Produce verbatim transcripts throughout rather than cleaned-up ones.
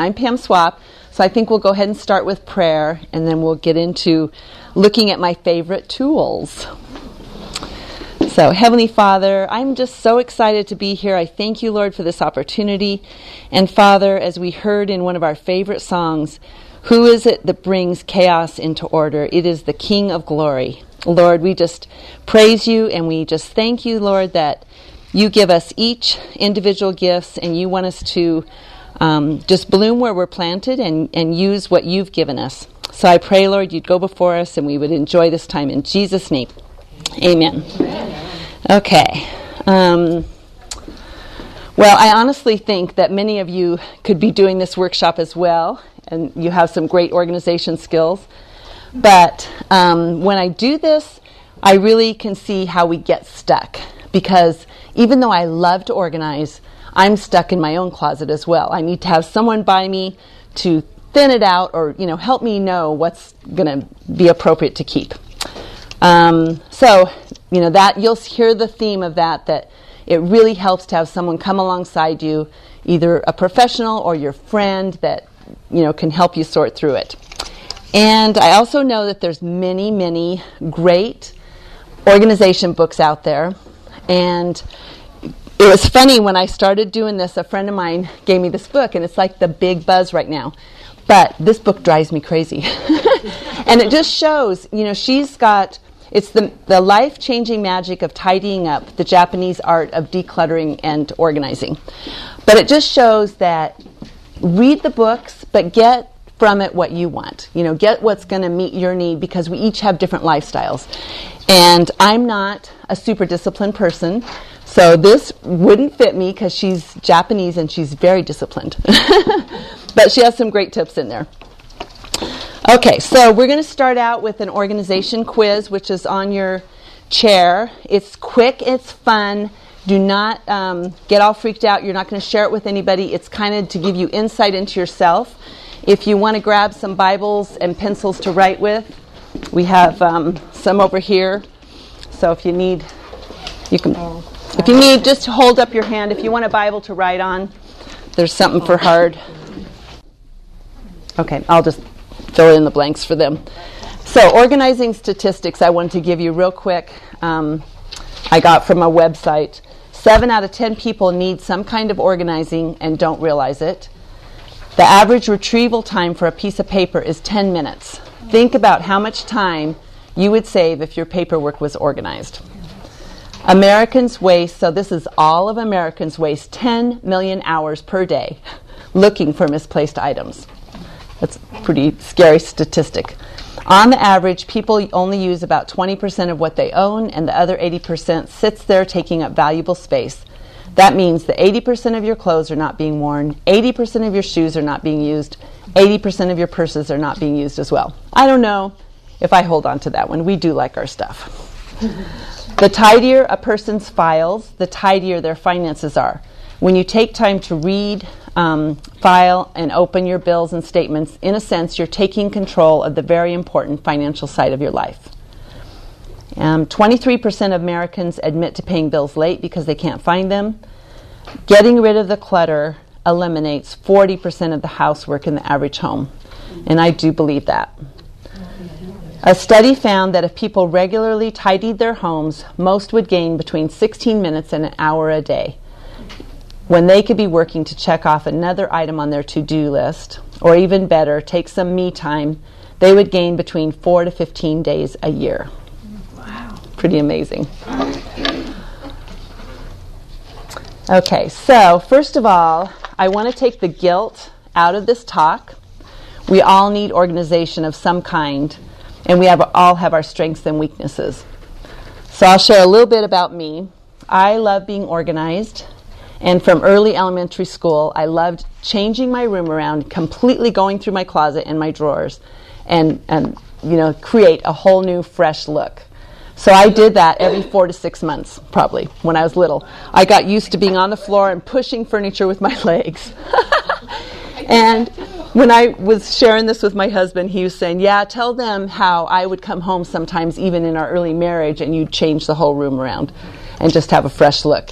And I'm Pam Swapp, so I think we'll go ahead and start with prayer, and then we'll get into looking at my favorite tools. So, Heavenly Father, I'm just so excited to be here. I thank you, Lord, for this opportunity. And Father, as we heard in one of our favorite songs, who is it that brings chaos into order? It is the King of Glory. Lord, we just praise you, and we just thank you, Lord, that you give us each individual gifts, and you want us to um, just bloom where we're planted and, and use what you've given us. So I pray, Lord, you'd go before us, and we would enjoy this time in Jesus' name. Amen. Okay. Um, well, I honestly think that many of you could be doing this workshop as well, and you have some great organization skills. But um, when I do this, I really can see how we get stuck, because even though I love to organize, I'm stuck in my own closet as well. I need to have someone by me to thin it out, or you know, help me know what's going to be appropriate to keep. Um, so, you know, that you'll hear the theme of that, that it really helps to have someone come alongside you, either a professional or your friend that, you know, can help you sort through it. And I also know that there's many, many great organization books out there. And it was funny, when I started doing this, a friend of mine gave me this book, and it's like the big buzz right now. But this book drives me crazy. And it just shows, you know, she's got, it's the, the life-changing magic of tidying up, the Japanese art of decluttering and organizing. But it just shows that read the books, but get from it what you want. You know, get what's going to meet your need, because we each have different lifestyles. And I'm not a super disciplined person, so this wouldn't fit me, because she's Japanese and she's very disciplined. But she has some great tips in there. Okay, so we're going to start out with an organization quiz, which is on your chair. It's quick, it's fun. Do not um, get all freaked out. You're not going to share it with anybody. It's kind of to give you insight into yourself. If you want to grab some Bibles and pencils to write with, we have um, some over here. So if you need, you can. If you need, just hold up your hand. If you want a Bible to write on, there's something for hard. Okay, I'll just fill in the blanks for them. So, organizing statistics, I wanted to give you real quick. Um, I got from a website. Seven out of ten people need some kind of organizing and don't realize it. The average retrieval time for a piece of paper is ten minutes. Think about how much time you would save if your paperwork was organized. Americans waste, so this is all of Americans waste ten million hours per day looking for misplaced items. That's a pretty scary statistic. On the average, people only use about twenty percent of what they own, and the other eighty percent sits there taking up valuable space. That means that eighty percent of your clothes are not being worn, eighty percent of your shoes are not being used, eighty percent of your purses are not being used as well. I don't know if I hold on to that one. We do like our stuff. The tidier a person's files, the tidier their finances are. When you take time to read, um, file, and open your bills and statements, in a sense, you're taking control of the very important financial side of your life. Um, twenty-three percent of Americans admit to paying bills late because they can't find them. Getting rid of the clutter eliminates forty percent of the housework in the average home. And I do believe that. A study found that if people regularly tidied their homes, most would gain between sixteen minutes and an hour a day, when they could be working to check off another item on their to-do list, or even better, take some me time. They would gain between four to fifteen days a year. Wow. Pretty amazing. Okay, so first of all, I want to take the guilt out of this talk. We all need organization of some kind. And we have, all have our strengths and weaknesses. So I'll share a little bit about me. I love being organized. And from early elementary school, I loved changing my room around, completely going through my closet and my drawers, and, and you know, create a whole new, fresh look. So I did that every four to six months, probably, when I was little. I got used to being on the floor and pushing furniture with my legs. And when I was sharing this with my husband, he was saying, yeah, tell them how I would come home sometimes, even in our early marriage, and you'd change the whole room around and just have a fresh look.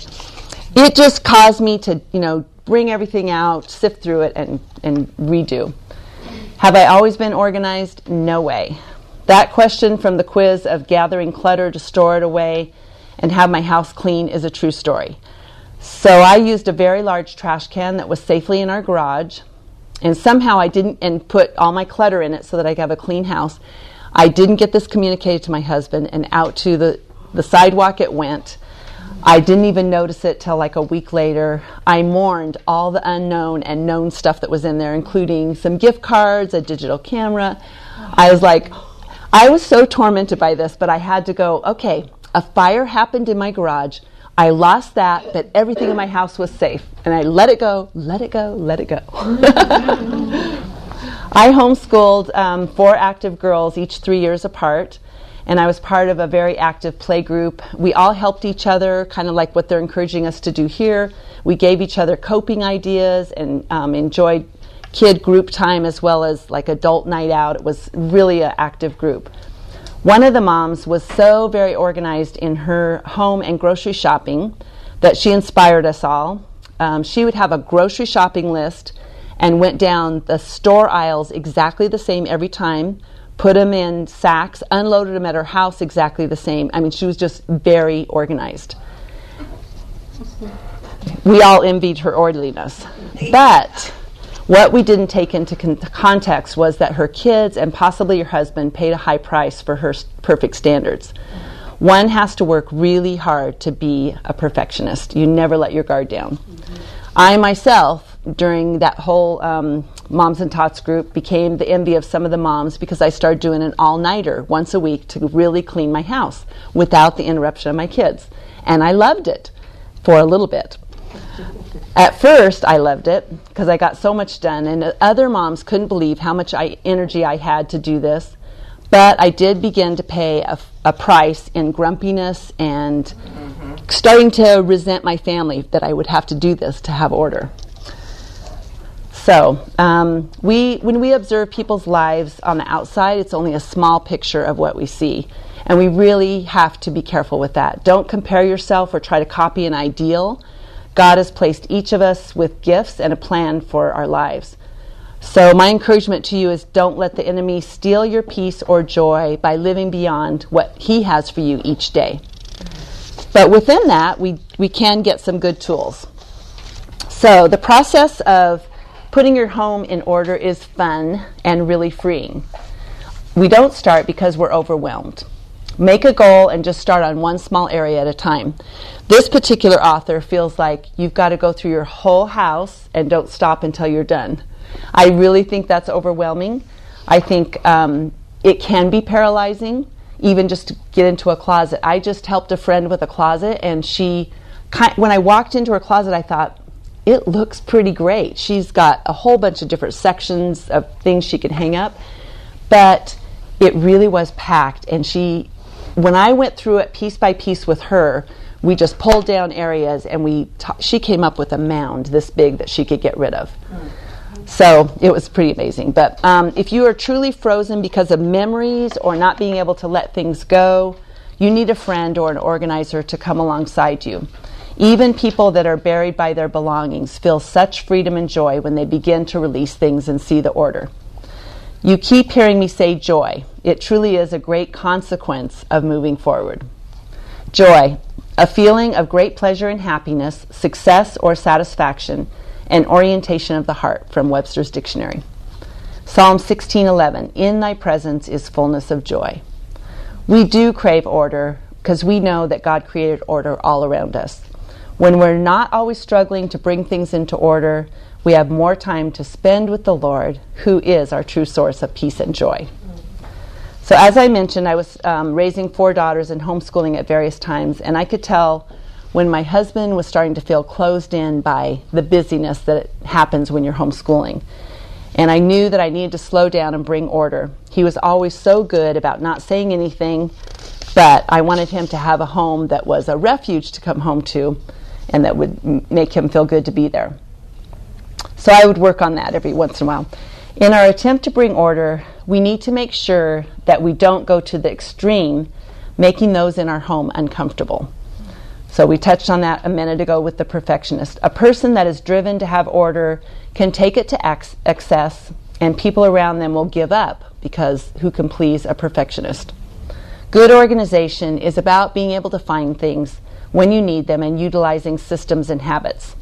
It just caused me to, you know, bring everything out, sift through it, and, and redo. Have I always been organized? No way. That question from the quiz of gathering clutter to store it away and have my house clean is a true story. So I used a very large trash can that was safely in our garage, and somehow I didn't, and put all my clutter in it so that I could have a clean house. I didn't get this communicated to my husband, and out to the, the sidewalk it went. I didn't even notice it till like a week later. I mourned all the unknown and known stuff that was in there, including some gift cards, a digital camera. I was like, I was so tormented by this, but I had to go, okay, a fire happened in my garage. I lost that, but everything in my house was safe. And I let it go, let it go, let it go. I homeschooled um, four active girls, each three years apart. And I was part of a very active play group. We all helped each other, kind of like what they're encouraging us to do here. We gave each other coping ideas and um, enjoyed kid group time as well as like adult night out. It was really an active group. One of the moms was so very organized in her home and grocery shopping that she inspired us all. Um, she would have a grocery shopping list and went down the store aisles exactly the same every time, put them in sacks, unloaded them at her house exactly the same. I mean, she was just very organized. We all envied her orderliness. But what we didn't take into con- context was that her kids and possibly your husband paid a high price for her s- perfect standards. Mm-hmm. One has to work really hard to be a perfectionist. You never let your guard down. Mm-hmm. I myself, during that whole um, Moms and Tots group, became the envy of some of the moms because I started doing an all-nighter once a week to really clean my house without the interruption of my kids. And I loved it for a little bit. At first, I loved it because I got so much done, and other moms couldn't believe how much I, energy I had to do this. But I did begin to pay a, a price in grumpiness and mm-hmm. starting to resent my family that I would have to do this to have order. So um, we, when we observe people's lives on the outside, it's only a small picture of what we see. And we really have to be careful with that. Don't compare yourself or try to copy an ideal. God has placed each of us with gifts and a plan for our lives. So my encouragement to you is don't let the enemy steal your peace or joy by living beyond what he has for you each day. But within that, we, we can get some good tools. So the process of putting your home in order is fun and really freeing. We don't start because we're overwhelmed. Make a goal and just start on one small area at a time. This particular author feels like you've got to go through your whole house and don't stop until you're done. I really think that's overwhelming. I think um, it can be paralyzing, even just to get into a closet. I just helped a friend with a closet, and she, when I walked into her closet, I thought, it looks pretty great. She's got a whole bunch of different sections of things she could hang up, but it really was packed, and she... When I went through it piece by piece with her, we just pulled down areas, and we ta- she came up with a mound this big that she could get rid of. So it was pretty amazing. But um, if you are truly frozen because of memories or not being able to let things go, you need a friend or an organizer to come alongside you. Even people that are buried by their belongings feel such freedom and joy when they begin to release things and see the order. You keep hearing me say joy. It truly is a great consequence of moving forward. Joy, a feeling of great pleasure and happiness, success or satisfaction, and orientation of the heart, from Webster's Dictionary. Psalm sixteen eleven, in thy presence is fullness of joy. We do crave order because we know that God created order all around us. When we're not always struggling to bring things into order, we have more time to spend with the Lord, who is our true source of peace and joy. So as I mentioned, I was um, raising four daughters and homeschooling at various times, and I could tell when my husband was starting to feel closed in by the busyness that happens when you're homeschooling. And I knew that I needed to slow down and bring order. He was always so good about not saying anything, but I wanted him to have a home that was a refuge to come home to and that would m- make him feel good to be there. So I would work on that every once in a while. In our attempt to bring order, we need to make sure that we don't go to the extreme, making those in our home uncomfortable. So we touched on that a minute ago with the perfectionist. A person that is driven to have order can take it to ex- excess, and people around them will give up, because who can please a perfectionist? Good organization is about being able to find things when you need them and utilizing systems and habits.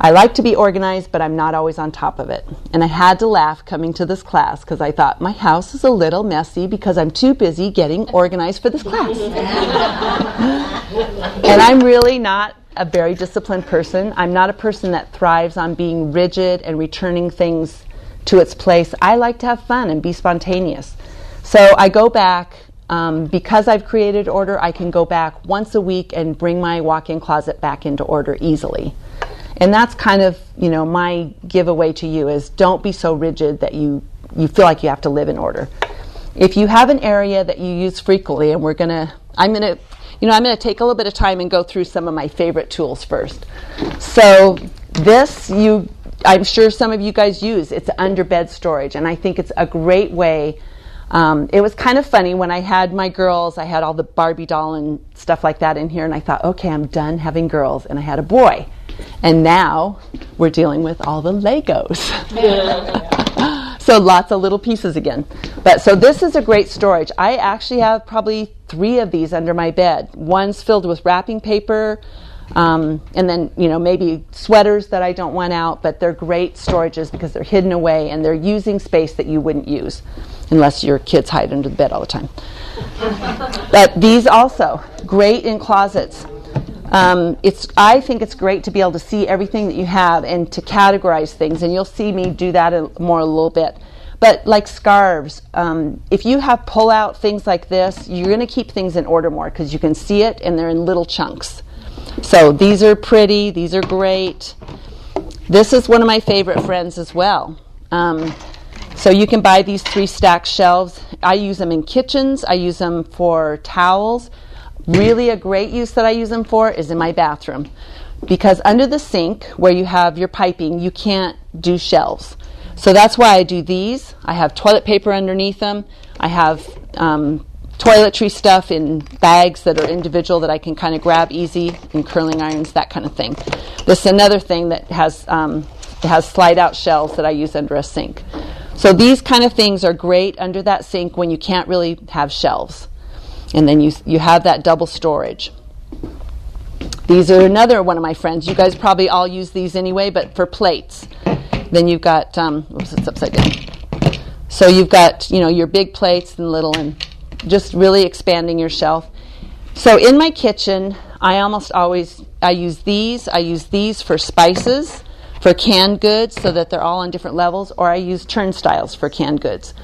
I like to be organized, but I'm not always on top of it. And I had to laugh coming to this class because I thought, my house is a little messy because I'm too busy getting organized for this class. And I'm really not a very disciplined person. I'm not a person that thrives on being rigid and returning things to its place. I like to have fun and be spontaneous. So I go back. Um, because I've created order, I can go back once a week and bring my walk-in closet back into order easily. And that's kind of, you know, my giveaway to you is don't be so rigid that you, you feel like you have to live in order. If you have an area that you use frequently, and we're going to, I'm going to, you know, I'm going to take a little bit of time and go through some of my favorite tools first. So this, you, I'm sure some of you guys use, it's under bed storage. And I think it's a great way. Um, it was kind of funny when I had my girls, I had all the Barbie doll and stuff like that in here. And I thought, okay, I'm done having girls. And I had a boy. And now we're dealing with all the Legos. So lots of little pieces again. But so this is a great storage. I actually have probably three of these under my bed. One's filled with wrapping paper, um, and then, you know, maybe sweaters that I don't want out. But they're great storages because they're hidden away and they're using space that you wouldn't use unless your kids hide under the bed all the time. But these also great in closets. Um, it's. I think it's great to be able to see everything that you have and to categorize things, and you'll see me do that a, more a little bit. But like scarves, um, if you have pull-out things like this, you're going to keep things in order more because you can see it, and they're in little chunks. So these are pretty. These are great. This is one of my favorite friends as well. Um, so you can buy these three-stack shelves. I use them in kitchens. I use them for towels. Really a great use that I use them for is in my bathroom, because under the sink where you have your piping, you can't do shelves. So that's why I do these. I have toilet paper underneath them. I have um, toiletry stuff in bags that are individual that I can kind of grab easy, and curling irons, that kind of thing. This is another thing that has um, has slide-out shelves that I use under a sink. So these kind of things are great under that sink when you can't really have shelves. And then you you have that double storage. These are another one of my friends. You guys probably all use these anyway, but for plates. Then you've got, um, oops, it's upside down. So you've got, you know, your big plates and little, and just really expanding your shelf. So in my kitchen, I almost always, I use these. I use these for spices, for canned goods, so that they're all on different levels, or I use turnstiles for canned goods.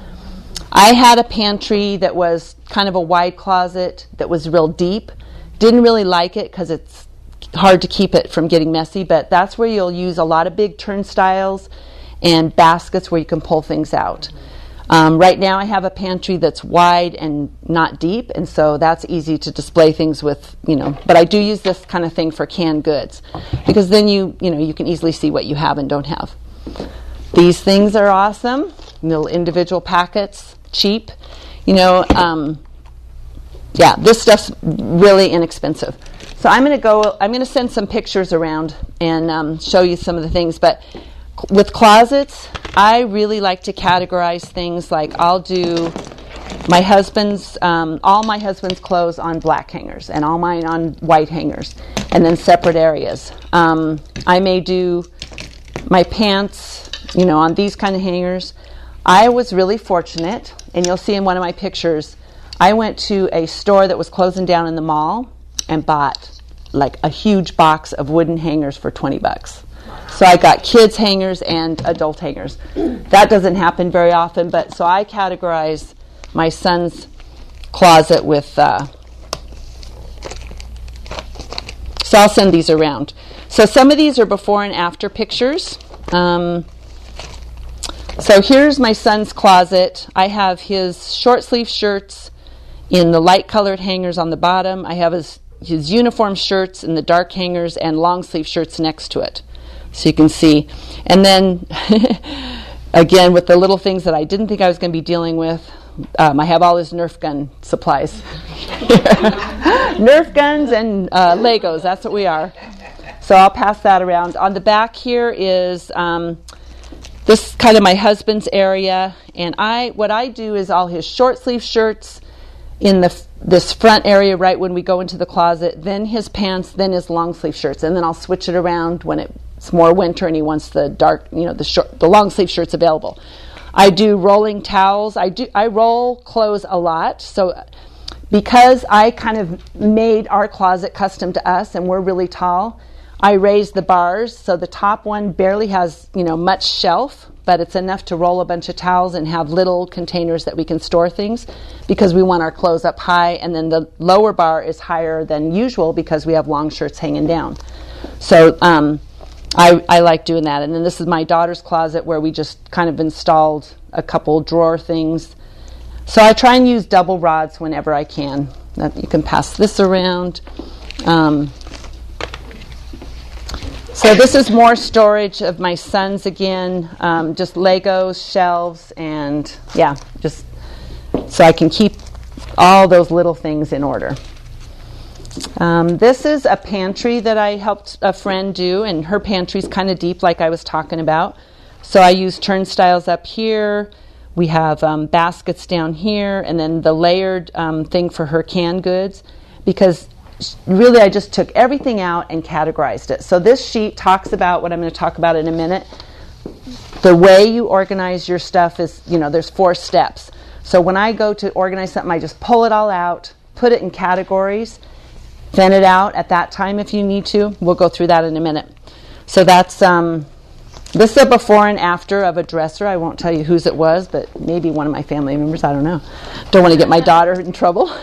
I had a pantry that was kind of a wide closet that was real deep. Didn't really like it because it's hard to keep it from getting messy, but that's where you'll use a lot of big turnstiles and baskets where you can pull things out. Um, right now I have a pantry that's wide and not deep, and so that's easy to display things with, you know, but I do use this kind of thing for canned goods because then you, you know, you can easily see what you have and don't have. These things are awesome. Little individual packets. Cheap, you know, um, yeah, this stuff's really inexpensive. So I'm going to go, I'm going to send some pictures around and um, show you some of the things. But with closets, I really like to categorize things. Like I'll do my husband's, um, all my husband's clothes on black hangers and all mine on white hangers, and then separate areas. Um, I may do my pants, you know, on these kind of hangers. I was really fortunate, and you'll see in one of my pictures, I went to a store that was closing down in the mall and bought like a huge box of wooden hangers for twenty bucks. So I got kids hangers and adult hangers. That doesn't happen very often, but so I categorize my son's closet with, uh, so I'll send these around. So some of these are before and after pictures. Um, So here's my son's closet. I have his short sleeve shirts in the light colored hangers on the bottom. I have his, his uniform shirts in the dark hangers and long sleeve shirts next to it. So you can see. And then, again, with the little things that I didn't think I was going to be dealing with, Um, I have all his Nerf gun supplies. Nerf guns and uh, Legos, that's what we are. So I'll pass that around. On the back here is um, this is kind of my husband's area. And I, what I do is all his short sleeve shirts in the this front area right when we go into the closet, then his pants, then his long sleeve shirts. And then I'll switch it around when it's more winter and he wants the dark, you know, the short, the long sleeve shirts available. I do rolling towels. I do I roll clothes a lot. So because I kind of made our closet custom to us and we're really tall, I raise the bars. So the top one barely has, you know, much shelf, but it's enough to roll a bunch of towels and have little containers that we can store things because we want our clothes up high. And then the lower bar is higher than usual because we have long shirts hanging down. So um, I, I like doing that. And then this is my daughter's closet where we just kind of installed a couple drawer things. So I try and use double rods whenever I can. You can pass this around. Um, So this is more storage of my sons again, um, just Legos, shelves, and yeah, just so I can keep all those little things in order. Um, this is a pantry that I helped a friend do, and her pantry's kind of deep like I was talking about. So I use turnstiles up here. We have um, baskets down here, and then the layered um, thing for her canned goods because really, I just took everything out and categorized it. So this sheet talks about what I'm going to talk about in a minute. The way you organize your stuff is, you know, there's four steps. So when I go to organize something, I just pull it all out, put it in categories, thin it out at that time if you need to. We'll go through that in a minute. So that's, um, this is a before and after of a dresser. I won't tell you whose it was, but maybe one of my family members. I don't know. Don't want to get my daughter in trouble.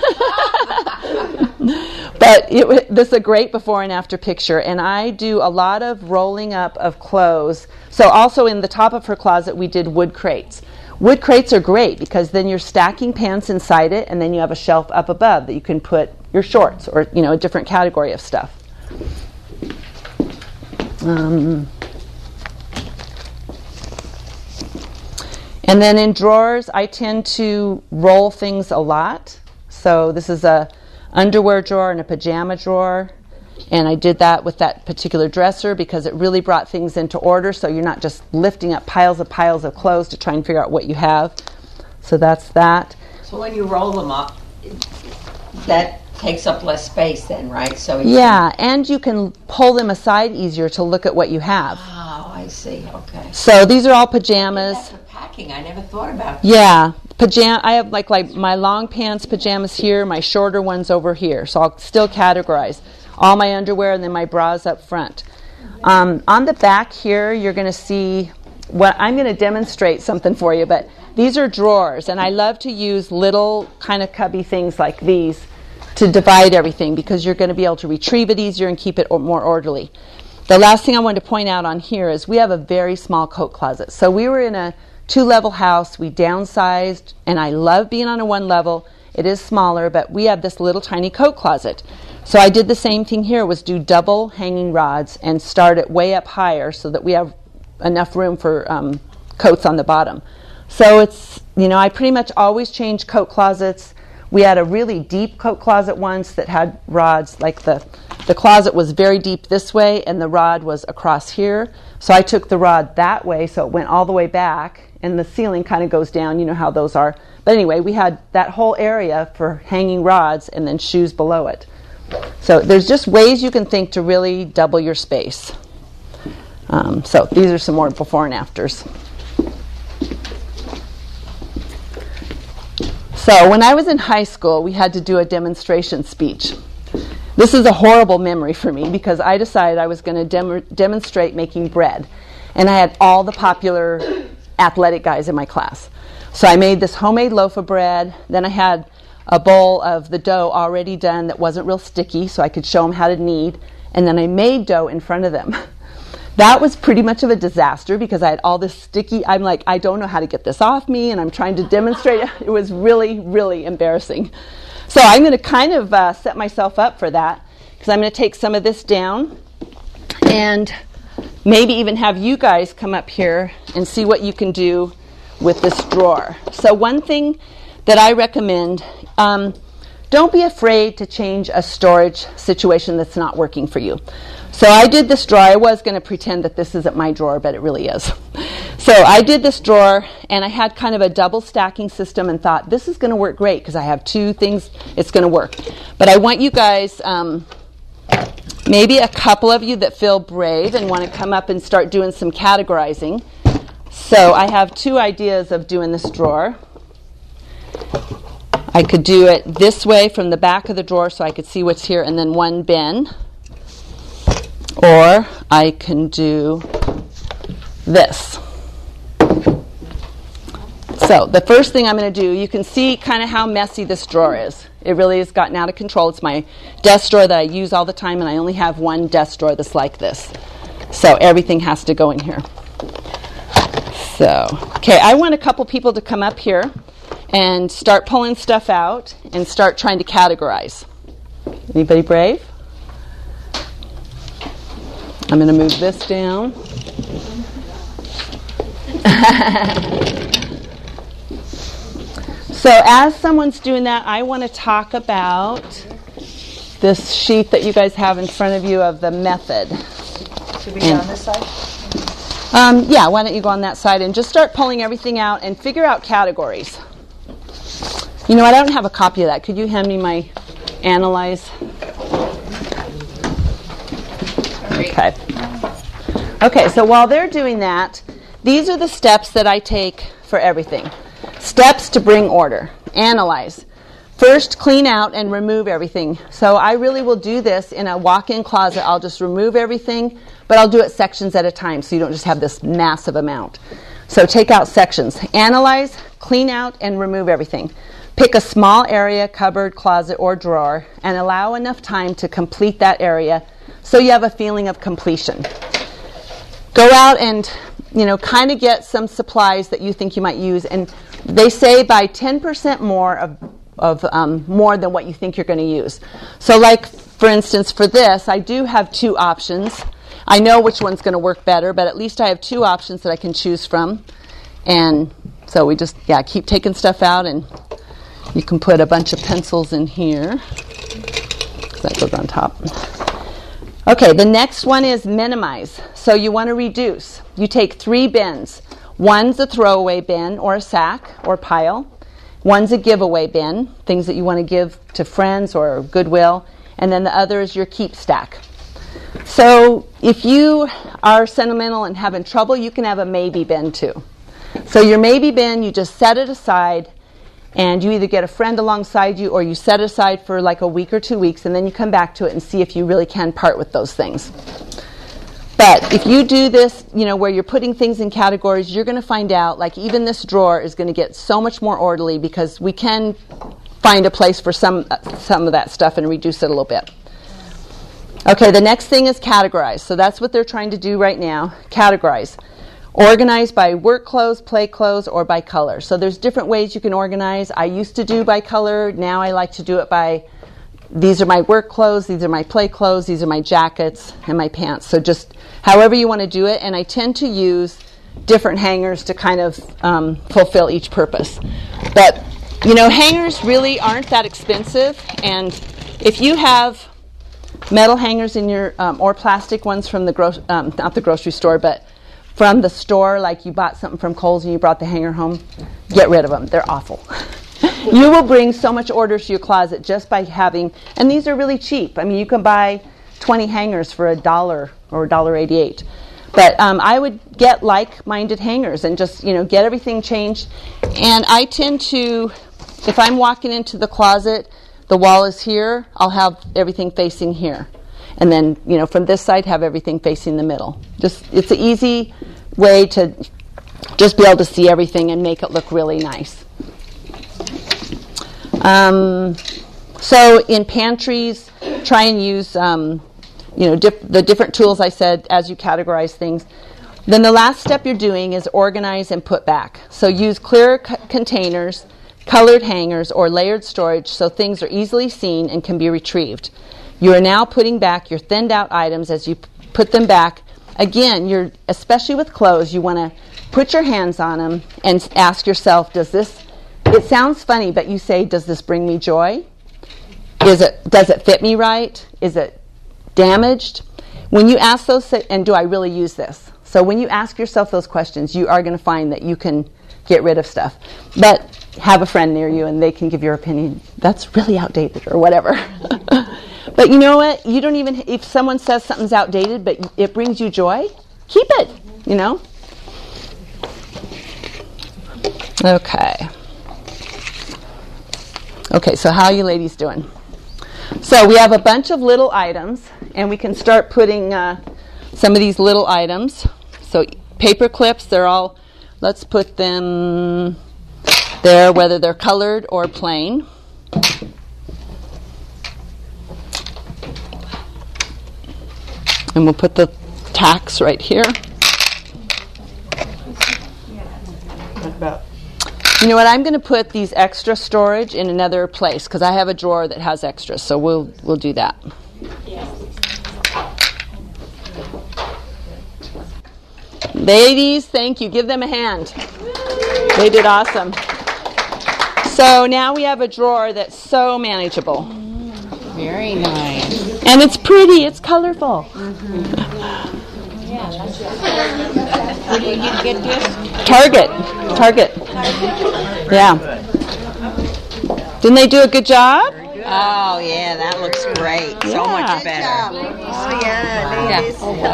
But it, this is a great before and after picture, and I do a lot of rolling up of clothes. So also in the top of her closet, we did wood crates. Wood crates are great because then you're stacking pants inside it, and then you have a shelf up above that you can put your shorts or, you know, a different category of stuff. Um, and then in drawers, I tend to roll things a lot. So this is a underwear drawer and a pajama drawer, and I did that with that particular dresser because it really brought things into order, so you're not just lifting up piles of piles of clothes to try and figure out what you have. So that's that. So when you roll them up, that takes up less space then, right? So yeah, and you can pull them aside easier to look at what you have. Oh, I see. Okay. So these are all pajamas. That's for packing. I never thought about that. Yeah. Pajama. I have like like my long pants pajamas here, my shorter ones over here. So I'll still categorize all my underwear and then my bras up front. Um, on the back here, you're going to see what I'm going to demonstrate something for you. But these are drawers, and I love to use little kind of cubby things like these to divide everything because you're going to be able to retrieve it easier and keep it o- more orderly. The last thing I wanted to point out on here is we have a very small coat closet. So we were in a two-level house. We downsized, and I love being on a one level. It is smaller, but we have this little tiny coat closet. So I did the same thing here, was do double hanging rods and start it way up higher so that we have enough room for um, coats on the bottom. So it's, you know, I pretty much always change coat closets. We had a really deep coat closet once that had rods, like the, the closet was very deep this way and the rod was across here. So I took the rod that way so it went all the way back. And the ceiling kind of goes down. You know how those are. But anyway, we had that whole area for hanging rods and then shoes below it. So there's just ways you can think to really double your space. Um, so these are some more before and afters. So when I was in high school, we had to do a demonstration speech. This is a horrible memory for me because I decided I was going to dem- demonstrate making bread. And I had all the popular athletic guys in my class. So I made this homemade loaf of bread. Then I had a bowl of the dough already done that wasn't real sticky so I could show them how to knead. And then I made dough in front of them. That was pretty much of a disaster because I had all this sticky, I'm like, I don't know how to get this off me and I'm trying to demonstrate it. It was really, really embarrassing. So I'm going to kind of uh, set myself up for that because I'm going to take some of this down and maybe even have you guys come up here and see what you can do with this drawer. So one thing that I recommend. Um, don't be afraid to change a storage situation that's not working for you. So I did this drawer. I was going to pretend that this isn't my drawer, but it really is. So I did this drawer, and I had kind of a double stacking system and thought, this is going to work great because I have two things. It's going to work. But I want you guys, um, maybe a couple of you that feel brave and want to come up and start doing some categorizing. So I have two ideas of doing this drawer. I could do it this way from the back of the drawer so I could see what's here, and then one bin. Or I can do this. So the first thing I'm going to do, you can see kind of how messy this drawer is. It really has gotten out of control. It's my desk drawer that I use all the time, and I only have one desk drawer that's like this. So everything has to go in here. So, okay, I want a couple people to come up here and start pulling stuff out and start trying to categorize. Anybody brave? I'm going to move this down. So as someone's doing that, I want to talk about this sheet that you guys have in front of you of the method. Should we go on this side? Um, yeah, why don't you go on that side and just start pulling everything out and figure out categories. You know, I don't have a copy of that. Could you hand me my analyze? Okay. Okay, so while they're doing that, these are the steps that I take for everything. Steps to bring order. Analyze. First, clean out and remove everything. So I really will do this in a walk-in closet. I'll just remove everything, but I'll do it sections at a time so you don't just have this massive amount. So take out sections. Analyze, clean out, and remove everything. Pick a small area, cupboard, closet, or drawer, and allow enough time to complete that area so you have a feeling of completion. Go out and, you know, kind of get some supplies that you think you might use. And they say buy ten percent more of of um, more than what you think you're going to use. So like, for instance, for this, I do have two options. I know which one's going to work better, but at least I have two options that I can choose from. And so we just, yeah, keep taking stuff out, and you can put a bunch of pencils in here. That goes on top. Okay, the next one is minimize. So you want to reduce. You take three bins. One's a throwaway bin or a sack or pile. One's a giveaway bin, things that you want to give to friends or Goodwill, and then the other is your keep stack. So if you are sentimental and having trouble, you can have a maybe bin too. So your maybe bin, you just set it aside, and you either get a friend alongside you or you set it aside for like a week or two weeks, and then you come back to it and see if you really can part with those things. But if you do this, you know, where you're putting things in categories, you're going to find out, like, even this drawer is going to get so much more orderly because we can find a place for some uh, some of that stuff and reduce it a little bit. Okay, the next thing is categorize. So that's what they're trying to do right now, categorize. Organize by work clothes, play clothes, or by color. So there's different ways you can organize. I used to do by color. Now I like to do it by these are my work clothes, these are my play clothes, these are my jackets and my pants. So just however you want to do it. And I tend to use different hangers to kind of um, fulfill each purpose. But, you know, hangers really aren't that expensive. And if you have metal hangers in your, um, or plastic ones from the, gro- um, not the grocery store, but from the store, like you bought something from Kohl's and you brought the hanger home, get rid of them. They're awful. You will bring so much order to your closet just by having, and these are really cheap. I mean, you can buy twenty hangers for a dollar or a dollar eighty-eight. But um, I would get like-minded hangers and just, you know, get everything changed. And I tend to, if I'm walking into the closet, the wall is here. I'll have everything facing here, and then, you know, from this side, have everything facing the middle. Just it's an easy way to just be able to see everything and make it look really nice. Um, so in pantries, try and use, um, you know, dif- the different tools I said as you categorize things. Then the last step you're doing is organize and put back. So use clear c- containers, colored hangers, or layered storage so things are easily seen and can be retrieved. You are now putting back your thinned out items as you p- put them back. Again, you're especially with clothes, you want to put your hands on them and ask yourself, does this It sounds funny, but you say, does this bring me joy? Is it, does it fit me right? Is it damaged? When you ask those, and do I really use this? So when you ask yourself those questions, you are going to find that you can get rid of stuff. But have a friend near you and they can give your opinion. That's really outdated or whatever. But you know what? You don't even, if someone says something's outdated but it brings you joy, keep it, you know? Okay. Okay, so how are you ladies doing? So we have a bunch of little items, and we can start putting uh, some of these little items. So paper clips, they're all, let's put them there, whether they're colored or plain. And we'll put the tacks right here. You know what, I'm going to put these extra storage in another place because I have a drawer that has extras, so we'll we'll do that. Ladies, thank you. Give them a hand. They did awesome. So now we have a drawer that's so manageable. Very nice. And it's pretty. It's colorful. Mm-hmm. Yeah, that's it. Where do you get this? Target. Target. Yeah. Didn't they do a good job? Oh, yeah, that looks great. Yeah. So much better. Oh, yeah.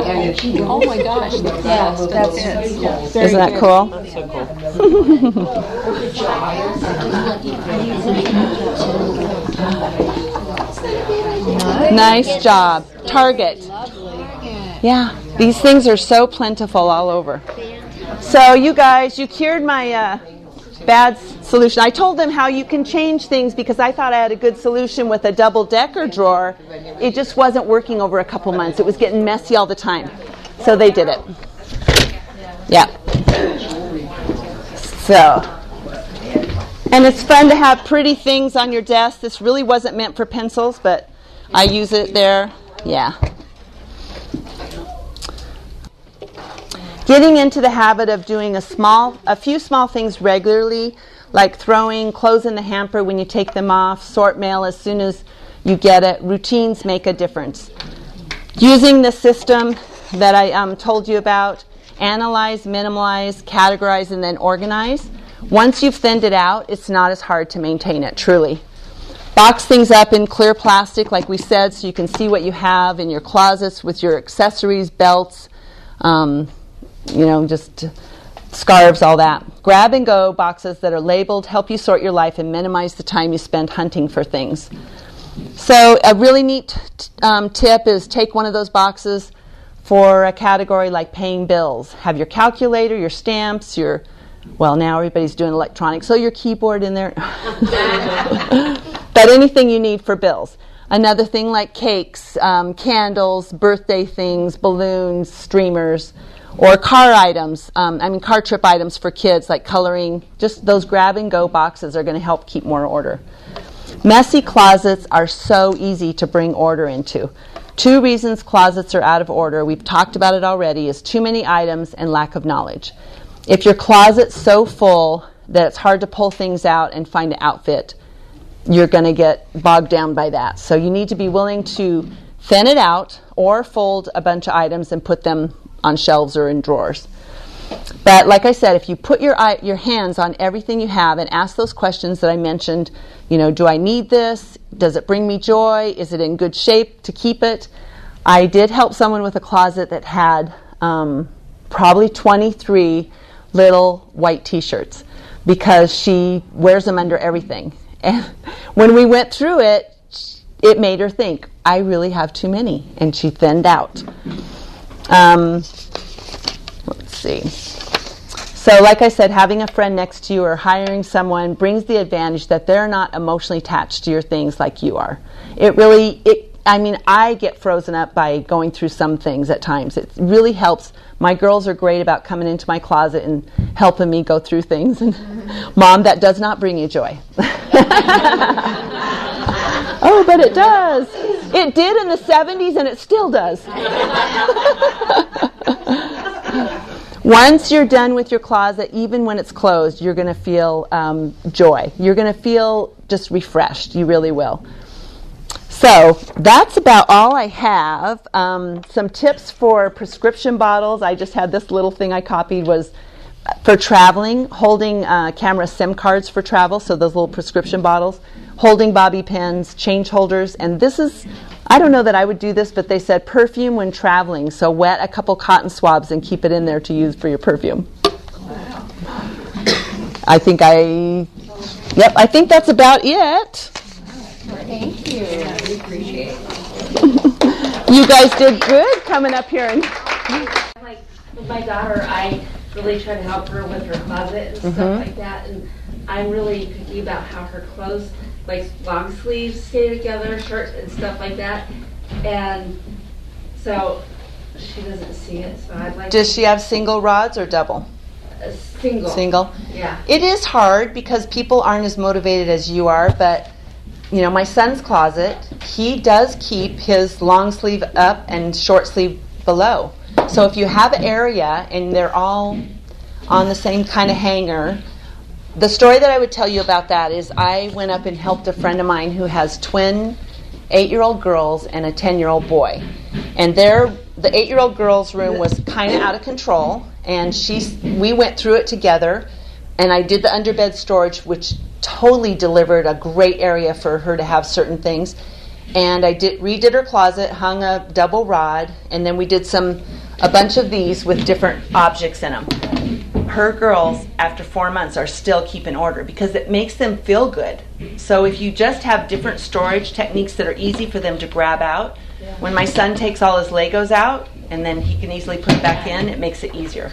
Ladies. Yeah. Oh, my gosh. Yes, that's it. Isn't that cool? That's so cool. Nice job. Target. Yeah, these things are so plentiful all over. So you guys, you cured my uh, bad solution. I told them how you can change things because I thought I had a good solution with a double-decker drawer. It just wasn't working over a couple months. It was getting messy all the time. So they did it. Yeah. So. And it's fun to have pretty things on your desk. This really wasn't meant for pencils, but I use it there. Yeah. Getting into the habit of doing a small, a few small things regularly, like throwing clothes in the hamper when you take them off, sort mail as soon as you get it. Routines make a difference. Using the system that I um, told you about, analyze, minimize, categorize, and then organize. Once you've thinned it out, it's not as hard to maintain it, truly. Box things up in clear plastic, like we said, so you can see what you have in your closets with your accessories, belts, um, you know, just scarves, all that. Grab and go boxes that are labeled help you sort your life and minimize the time you spend hunting for things. So a really neat um, tip is take one of those boxes for a category like paying bills. Have your calculator, your stamps, your, well, now everybody's doing electronics, so your keyboard in there. But anything you need for bills. Another thing like cakes, um, candles, birthday things, balloons, streamers, or car items, um, I mean car trip items for kids like coloring. Just those grab-and-go boxes are going to help keep more order. Messy closets are so easy to bring order into. Two reasons closets are out of order, we've talked about it already, is too many items and lack of knowledge. If your closet's so full that it's hard to pull things out and find an outfit, you're going to get bogged down by that. So you need to be willing to thin it out or fold a bunch of items and put them on shelves or in drawers. But like I said, if you put your eye, your hands on everything you have and ask those questions that I mentioned, you know, do I need this? Does it bring me joy? Is it in good shape to keep it? I did help someone with a closet that had um, probably twenty-three little white t-shirts because she wears them under everything. And when we went through it, it made her think, I really have too many. And she thinned out. Um, let's see. So like I said, having a friend next to you or hiring someone brings the advantage that they're not emotionally attached to your things like you are. It really, it, I mean, I get frozen up by going through some things at times. It really helps. My girls are great about coming into my closet and helping me go through things. And Mom, that does not bring you joy. Oh, but it does. It did in the seventies, and it still does. Once you're done with your closet, even when it's closed, you're going to feel um, joy. You're going to feel just refreshed. You really will. So that's about all I have. Um, some tips for prescription bottles. I just had this little thing I copied was for traveling, holding uh, camera SIM cards for travel, so those little prescription bottles, holding bobby pins, change holders. And this is, I don't know that I would do this, but they said perfume when traveling. So wet a couple cotton swabs and keep it in there to use for your perfume. Wow. I think I, yep, I think that's about it. Thank you. We appreciate it. You guys did good coming up here. And like with my daughter, I really try to help her with her closet and mm-hmm. stuff like that. And I'm really picky about how her clothes, like long sleeves, stay together, shirts and stuff like that. And so she doesn't see it. So I'd like. Does she have single rods or double? Single. Single. Yeah. It is hard because people aren't as motivated as you are, but. You know, my son's closet, he does keep his long sleeve up and short sleeve below. So if you have an area and they're all on the same kind of hanger, the story that I would tell you about that is I went up and helped a friend of mine who has twin eight-year-old girls and a ten-year-old boy. And their the eight-year-old girl's room was kind of out of control, and she we went through it together. And I did the underbed storage, which totally delivered a great area for her to have certain things. And I did redid her closet, hung a double rod, and then we did some a bunch of these with different objects in them. Her girls, after four months, are still keeping order because it makes them feel good. So if you just have different storage techniques that are easy for them to grab out, yeah. When my son takes all his Legos out and then he can easily put it back in, it makes it easier.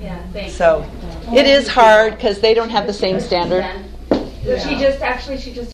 Yeah, thanks. So it is hard because they don't have the same standard. She just actually, she just.